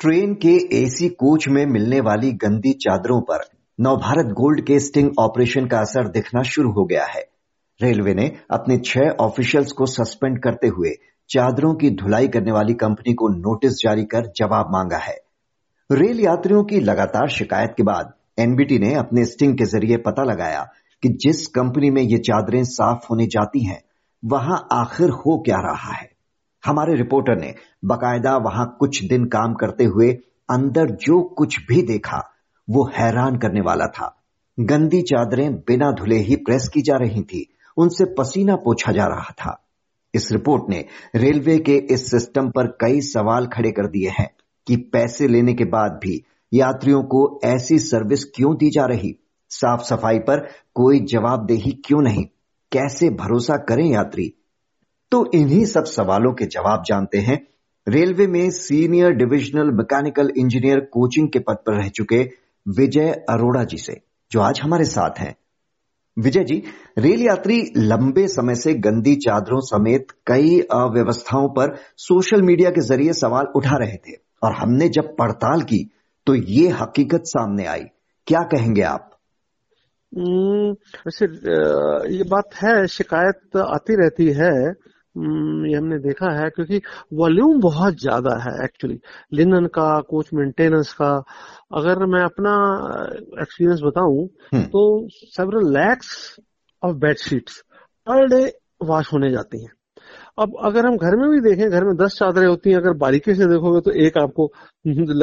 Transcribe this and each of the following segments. Train के AC coach में मिलने वाली गंदी चादरों पर नवभारत गोल्ड के स्टिंग ऑपरेशन का असर दिखना शुरू हो गया है। रेलवे ने अपने 6 ऑफिशियल्स को सस्पेंड करते हुए चादरों की धुलाई करने वाली कंपनी को नोटिस जारी कर जवाब मांगा है। रेल यात्रियों की लगातार शिकायत के बाद एनबीटी ने अपने स्टिंग के जरिए पता लगाया कि जिस कंपनी में ये चादरें साफ होने जाती हैं वहां आखिर हो क्या रहा है। हमारे रिपोर्टर ने बाकायदा वहां कुछ दिन काम करते हुए अंदर जो कुछ भी देखा वो हैरान करने वाला था। गंदी चादरें बिना धुले ही प्रेस की जा रही थी, उनसे पसीना पोंछा जा रहा था। इस रिपोर्ट ने रेलवे के इस सिस्टम पर कई सवाल खड़े कर दिए हैं कि पैसे लेने के बाद भी यात्रियों को ऐसी सर्विस क्यों दी जा रही, साफ सफाई पर कोई जवाबदेही क्यों नहीं, कैसे भरोसा करें यात्री। तो इन्हीं सब सवालों के जवाब जानते हैं रेलवे में senior divisional mechanical engineer coaching के पद पर रह चुके विजय अरोड़ा जी से, जो आज हमारे साथ हैं। विजय जी, रेल यात्री लंबे समय से गंदी चादरों समेत कई अव्यवस्थाओं पर सोशल मीडिया के जरिए सवाल उठा रहे थे और हमने जब पड़ताल की तो ये हकीकत सामने आई। क्या कहेंगे आप? वैसे ये बात है, शिकायत आती रहती है, ये हमने देखा है, क्योंकि वॉल्यूम बहुत ज्यादा है एक्चुअली लिनन का, कोच मेंटेनेंस का। अगर मैं अपना एक्सपीरियंस बताऊं तो several lakhs of bedsheets per day wash होने जाती हैं। अब अगर हम घर में भी देखें, घर में 10 चादरें होती हैं, अगर बारीकी से देखोगे तो एक आपको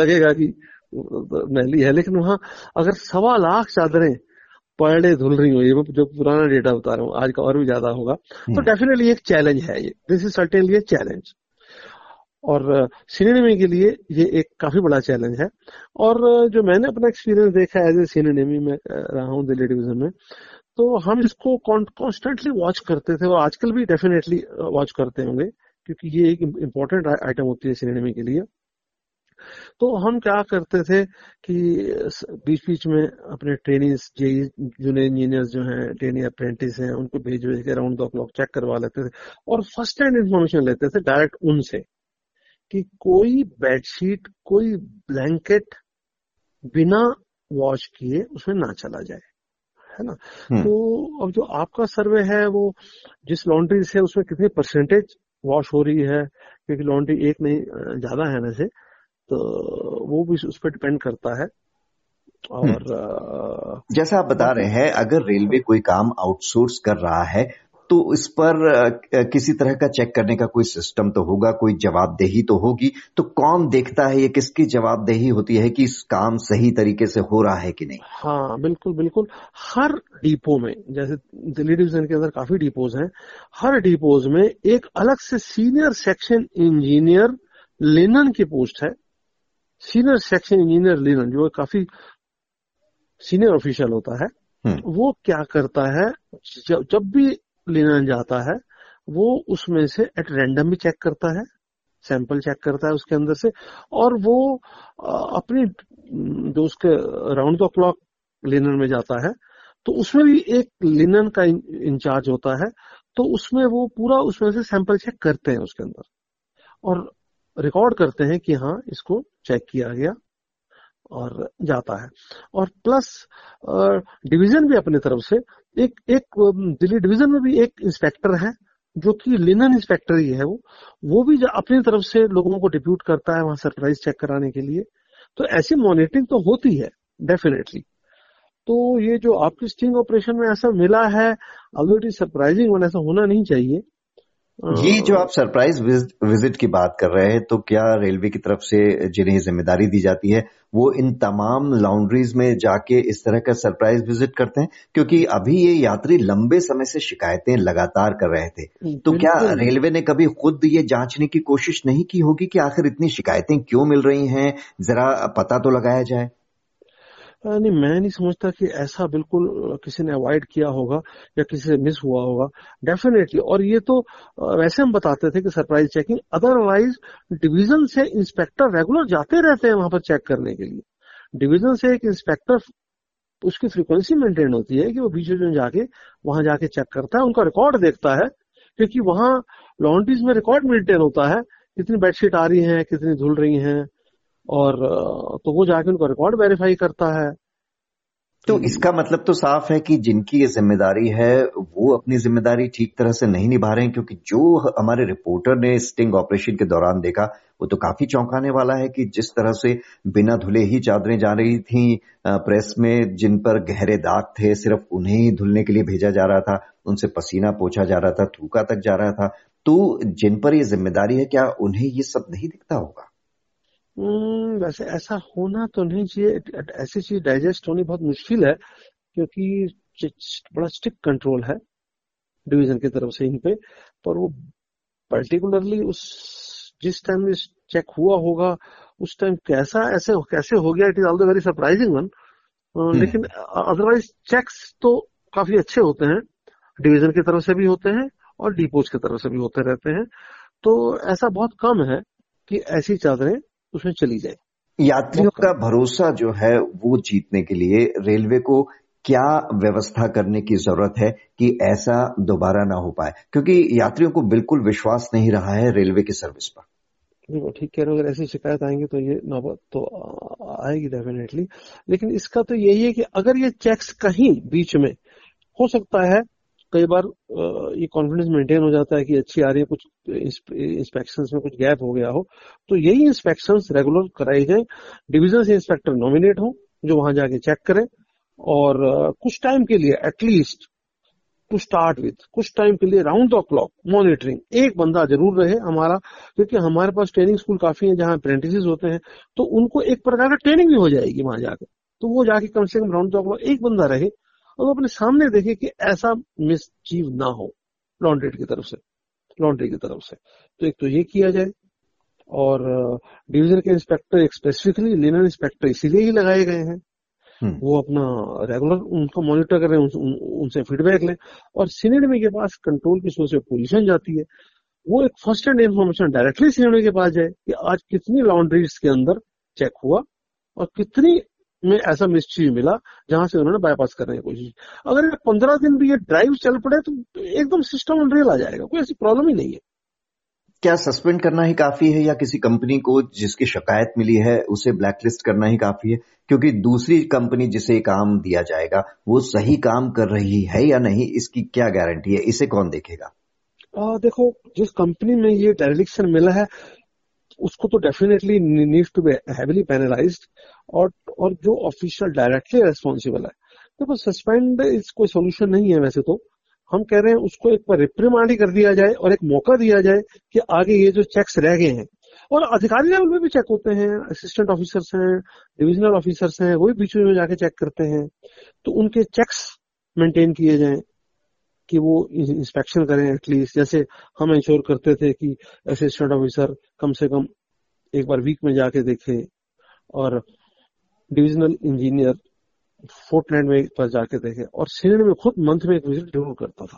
लगेगा कि मैली है, लेकिन वहां अगर 1.25 लाख चादरें पर डे धुल रही हो, ये जो पुराना डेटा बता रहा हूँ, आज का और भी ज्यादा होगा, तो डेफिनेटली एक चैलेंज है ये। This is certainly a challenge और सिनेमी के लिए ये एक काफी बड़ा चैलेंज है। और जो मैंने अपना एक्सपीरियंस देखा है एज ए सिनेमी में रहा हूँ दिल्ली डिवीजन में, तो हम इसको कॉन्स्टेंटली वॉच करते थे और आजकल भी डेफिनेटली वॉच करते होंगे, क्योंकि ये एक इम्पोर्टेंट आइटम होती है सिनेमी के लिए। तो हम क्या करते थे कि बीच बीच में अपने ट्रेनिंग्स, जूनियर इंजीनियर्स जो हैं, ट्रेनिंग अप्रेंटिस हैं, उनको भेज भेज के राउंड द क्लॉक चेक करवा लेते थे और फर्स्ट हैंड इन्फॉर्मेशन लेते थे डायरेक्ट उनसे कि कोई बेडशीट, कोई ब्लैंकेट बिना वॉश किए उसमें ना चला जाए, है ना। तो अब जो आपका सर्वे है वो जिस लॉन्ड्री से उसमें कितनी परसेंटेज वॉश हो रही है, क्योंकि लॉन्ड्री एक नहीं ज्यादा है वैसे, तो वो भी उस पर डिपेंड करता है। और जैसा आप बता रहे हैं, अगर रेलवे कोई काम आउटसोर्स कर रहा है तो इस पर किसी तरह का चेक करने का कोई सिस्टम तो होगा, कोई जवाबदेही तो होगी। तो कौन देखता है ये, किसकी जवाबदेही होती है कि इस काम सही तरीके से हो रहा है कि नहीं? हाँ बिल्कुल बिल्कुल, हर डिपो में, जैसे दिल्ली डिवीजन के अंदर काफी डिपोज हैं, हर डिपोज में एक अलग से सीनियर सेक्शन इंजीनियर लिनन की पोस्ट है। सीनियर सेक्शन इंजीनियर लिनन जो काफी सीनियर ऑफिशियल होता है, वो क्या करता है, जब भी लिनन जाता है वो उसमें से एट रैंडम भी चेक करता है, सैंपल चेक करता है उसके अंदर से, और वो अपनी जो उसके राउंड द क्लॉक लिनन में जाता है तो उसमें भी एक लिनन का इंचार्ज होता है, तो उसमें वो पूरा उसमें से सैंपल चेक करते हैं उसके अंदर और रिकॉर्ड करते हैं कि हाँ इसको चेक किया गया और जाता है। और प्लस डिवीजन भी अपनी तरफ से एक दिल्ली डिवीजन में भी एक इंस्पेक्टर है जो कि लिनन इंस्पेक्टर ही है, वो भी अपनी तरफ से लोगों को डिप्यूट करता है वहां सरप्राइज चेक कराने के लिए। तो ऐसी मॉनिटरिंग तो होती है डेफिनेटली। तो ये जो आपकी स्टिंग ऑपरेशन में ऐसा मिला है, ऑलरेडी सरप्राइजिंग, और ऐसा होना नहीं चाहिए। ये जो आप सरप्राइज विजिट की बात कर रहे हैं, तो क्या रेलवे की तरफ से जिन्हें जिम्मेदारी दी जाती है वो इन तमाम लॉन्ड्रीज में जाके इस तरह का सरप्राइज विजिट करते हैं? क्योंकि अभी ये यात्री लंबे समय से शिकायतें लगातार कर रहे थे, तो क्या रेलवे ने कभी खुद ये जांचने की कोशिश नहीं की होगी कि आखिर इतनी शिकायतें क्यों मिल रही हैं, जरा पता तो लगाया जाए? नहीं, मैं नहीं समझता कि ऐसा बिल्कुल किसी ने अवॉइड किया होगा या किसी से मिस हुआ होगा डेफिनेटली। और ये तो वैसे हम बताते थे कि सरप्राइज चेकिंग, अदरवाइज डिवीजन से इंस्पेक्टर रेगुलर जाते रहते हैं वहां पर चेक करने के लिए। डिवीजन से एक इंस्पेक्टर, उसकी फ्रीक्वेंसी मेंटेन होती है कि वो बीच में जाके वहां जाके चेक करता है, उनका रिकॉर्ड देखता है, क्योंकि वहां लॉन्ड्रीज में रिकॉर्ड मेंटेन होता है कितनी बेडशीट आ रही है, कितनी धुल रही है, और तो वो जाके उनका रिकॉर्ड वेरीफाई करता है। तो इसका मतलब तो साफ है कि जिनकी ये जिम्मेदारी है वो अपनी जिम्मेदारी ठीक तरह से नहीं निभा रहे हैं, क्योंकि जो हमारे रिपोर्टर ने स्टिंग ऑपरेशन के दौरान देखा वो तो काफी चौंकाने वाला है कि जिस तरह से बिना धुले ही चादरें जा रही थी प्रेस में, जिन पर गहरे दाग थे सिर्फ उन्हें ही धुलने के लिए भेजा जा रहा था, उनसे पसीना पोंछा जा रहा था, थूका तक जा रहा था। तो जिन पर ये जिम्मेदारी है क्या उन्हें ये सब नहीं दिखता होगा? वैसे ऐसा होना तो नहीं चाहिए, ऐसी चीज डाइजेस्ट होनी बहुत मुश्किल है क्योंकि बड़ा स्ट्रिक्ट कंट्रोल है डिवीजन की तरफ से इन पे। पर वो पर्टिकुलरली उस जिस टाइम चेक हुआ होगा उस टाइम कैसा ऐसे कैसे हो गया, it is also very surprising one. लेकिन अदरवाइज चेक्स तो काफी अच्छे होते हैं, डिवीजन की तरफ से भी होते हैं और डिपोज की तरफ से भी होते रहते हैं। तो ऐसा बहुत कम है कि ऐसी चादरें उसमें चली जाए। यात्रियों का भरोसा जो है वो जीतने के लिए रेलवे को क्या व्यवस्था करने की जरूरत है कि ऐसा दोबारा ना हो पाए, क्योंकि यात्रियों को बिल्कुल विश्वास नहीं रहा है रेलवे की सर्विस पर। ठीक कह रहे हो, अगर ऐसी शिकायत आएंगी तो ये नौबत तो आएगी डेफिनेटली। लेकिन इसका तो यही है कि अगर ये चेक्स कहीं बीच में हो सकता है, कई बार ये कॉन्फिडेंस मेंटेन हो जाता है कि अच्छी आ रही है, कुछ इंस्पेक्शंस में कुछ गैप हो गया हो, तो यही इंस्पेक्शंस रेगुलर कराई जाए, डिवीजन से इंस्पेक्टर नॉमिनेट हो जो वहां जाके चेक करें और कुछ टाइम के लिए एटलीस्ट टू स्टार्ट विथ कुछ टाइम के लिए राउंड द क्लॉक मॉनिटरिंग एक बंदा जरूर रहे हमारा, क्योंकि हमारे पास ट्रेनिंग स्कूल काफी है जहां अप्रेंटिसेस होते हैं, तो उनको एक प्रकार का ट्रेनिंग भी हो जाएगी वहां जाके। तो वो जाके कम से कम राउंड द क्लॉक एक बंदा रहे और वो अपने सामने देखे कि ऐसा मिसचीव ना हो लॉन्ड्री की तरफ से। तो एक तो ये किया जाए, और डिवीजन के इंस्पेक्टर स्पेसिफिकली लेनर इंस्पेक्टर इसीलिए ही लगाए गए हैं, वो अपना रेगुलर उनको मॉनिटर करें, उनसे फीडबैक लें। और सीनियर के पास कंट्रोल की सोच से पोजीशन जाती है, वो एक first hand information directly senior के पास जाए कि आज कितनी लॉन्ड्रीज के अंदर चेक हुआ और कितनी में ऐसा मिसचीव मिला जहां से उन्होंने बाईपास करने की कोशिश। अगर 15 दिन भी ये ड्राइव चल पड़े तो एकदम सिस्टम ऑन रेल आ जाएगा, कोई ऐसी प्रॉब्लम ही नहीं है। क्या सस्पेंड करना ही काफी है या किसी कंपनी को जिसकी शिकायत मिली है उसे ब्लैकलिस्ट करना ही काफी है? क्योंकि दूसरी कंपनी जिसे काम दिया जाएगा वो सही काम कर रही है या नहीं इसकी क्या गारंटी है, इसे कौन देखेगा? देखो, जिस कंपनी में ये डायरेक्शन मिला है उसको तो definitely needs to be heavily penalised, और जो ऑफिशियल डायरेक्टली रेस्पॉन्सिबल है। देखो, सस्पेंड इस कोई सोल्यूशन नहीं है वैसे तो, हम कह रहे हैं उसको एक बार रिप्रिमांड ही कर दिया जाए और एक मौका दिया जाए कि आगे ये जो चेक्स रह गए हैं, और अधिकारी लेवल में भी चेक होते हैं, असिस्टेंट ऑफिसर्स हैं, डिविजनल ऑफिसर्स हैं, वही बीच में जाके चेक करते हैं, तो उनके चेक्स मेंटेन किए जाएं कि वो इंस्पेक्शन करें एटलीस्ट। जैसे हम इंश्योर करते थे कि असिस्टेंट ऑफिसर कम से कम एक बार वीक में जाके देखे और डिविजनल इंजीनियर फोर्टनाइट में पर जाके देखे और सीनियर में खुद मंथ में एक विजिट जरूर करता था।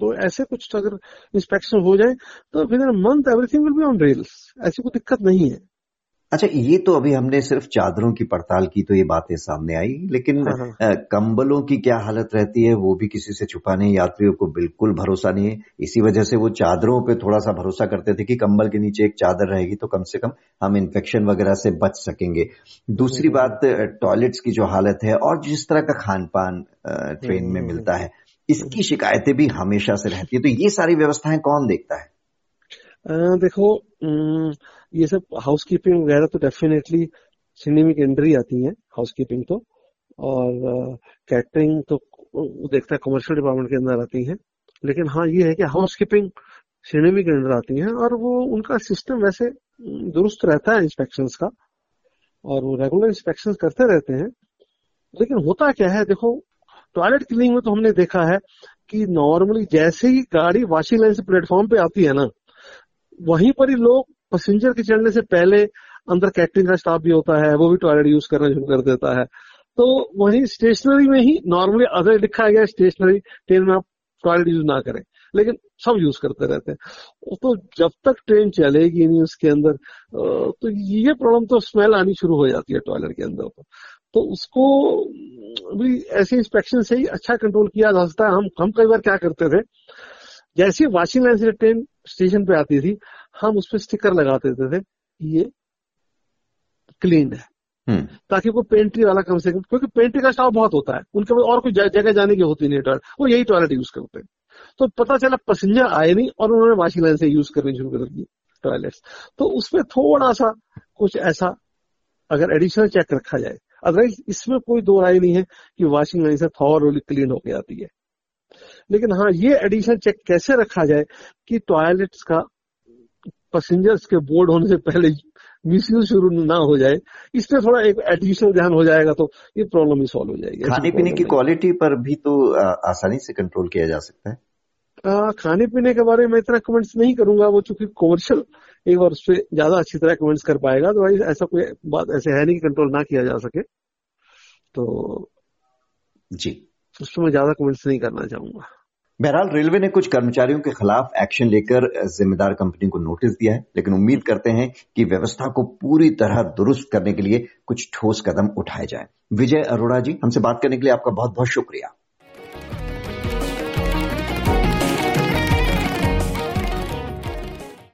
तो ऐसे कुछ अगर इंस्पेक्शन हो जाए तो फिर month everything will be on rails, ऐसी कोई दिक्कत नहीं है। अच्छा, ये तो अभी हमने सिर्फ चादरों की पड़ताल की तो ये बातें सामने आई, लेकिन कंबलों की क्या हालत रहती है वो भी किसी से छुपा नहीं, यात्रियों को बिल्कुल भरोसा नहीं है। इसी वजह से वो चादरों पे थोड़ा सा भरोसा करते थे कि कंबल के नीचे एक चादर रहेगी तो कम से कम हम इन्फेक्शन वगैरह से बच सकेंगे। दूसरी बात, टॉयलेट्स की जो हालत है और जिस तरह का खान पान ट्रेन में मिलता है, इसकी शिकायतें भी हमेशा से रहती है। तो ये सारी व्यवस्थाएं कौन देखता है? देखो, ये सब हाउसकीपिंग वगैरह तो डेफिनेटली सिनेमिक एंट्री आती है, हाउसकीपिंग तो, और कैटरिंग तो देखता है कमर्शियल डिपार्टमेंट के अंदर आती है। लेकिन हाँ, ये है कि हाउसकीपिंग सिनेमिक एंट्री आती है और वो उनका सिस्टम वैसे दुरुस्त रहता है इंस्पेक्शंस का, और वो रेगुलर इंस्पेक्शंस करते रहते हैं। लेकिन होता क्या है, देखो, टॉयलेट क्लीनिंग में तो हमने देखा है कि नॉर्मली जैसे ही गाड़ी वाशिंग लाइन से प्लेटफॉर्म पे आती है ना, वहीं पर ही लोग पैसेंजर के चढ़ने से पहले, अंदर कैटरिंग का स्टाफ भी होता है वो भी टॉयलेट यूज करना शुरू कर देता है। तो वहीं स्टेशनरी में ही नॉर्मली अदर लिखा गया, स्टेशनरी ट्रेन में आप टॉयलेट यूज ना करें, लेकिन सब यूज करते रहते हैं। तो जब तक ट्रेन चलेगी नहीं उसके अंदर तो ये प्रॉब्लम, तो स्मेल आनी शुरू हो जाती है टॉयलेट के अंदर। तो उसको भी ऐसे इंस्पेक्शन से ही अच्छा कंट्रोल किया जा सकता है। हम कई बार क्या करते थे, जैसे वाशिंग लाइन से ट्रेन स्टेशन पे आती थी, हम उस पर स्टिकर लगा देते थे, ये क्लीन है, ताकि वो पेंट्री वाला कम से कम, क्योंकि पेंट्री का स्टाफ बहुत होता है, उनके पास और कोई जगह जाने की होती नहीं, टॉयलेट वो यही टॉयलेट यूज करते हैं। तो पता चला पैसेंजर आए नहीं और उन्होंने वाशिंग लाइन से यूज करनी शुरू कर दी टॉयलेट्स। तो उसमें थोड़ा सा कुछ ऐसा अगर एडिशनल चेक रखा जाए, अदरवाइज इसमें कोई दो राय नहीं है कि वाशिंग लाइन से थॉरली क्लीन होके आती है। लेकिन हाँ, ये एडिशनल चेक कैसे रखा जाए कि टॉयलेट्स का पैसेंजर्स के बोर्ड होने से पहले मिसयूज शुरू ना हो जाए, इस पे थोड़ा एक एडिशनल ध्यान हो जाएगा तो ये प्रॉब्लम ही सॉल्व हो जाएगी। खाने पीने की क्वालिटी पर भी तो आसानी से कंट्रोल किया जा सकता है। खाने पीने के बारे में इतना कमेंट्स नहीं करूंगा, वो चूंकि कमर्शियल एक बार उस पर ज्यादा अच्छी तरह कमेंट्स कर पाएगा। तो भाई ऐसा कोई बात ऐसे है नहीं कि कंट्रोल ना किया जा सके, तो जी उस पर मैं ज्यादा कमेंट्स नहीं करना चाहूंगा। बहरहाल रेलवे ने कुछ कर्मचारियों के खिलाफ एक्शन लेकर जिम्मेदार कंपनी को नोटिस दिया है, लेकिन उम्मीद करते हैं कि व्यवस्था को पूरी तरह दुरुस्त करने के लिए कुछ ठोस कदम उठाए जाएं। विजय अरोड़ा जी, हमसे बात करने के लिए आपका बहुत बहुत शुक्रिया।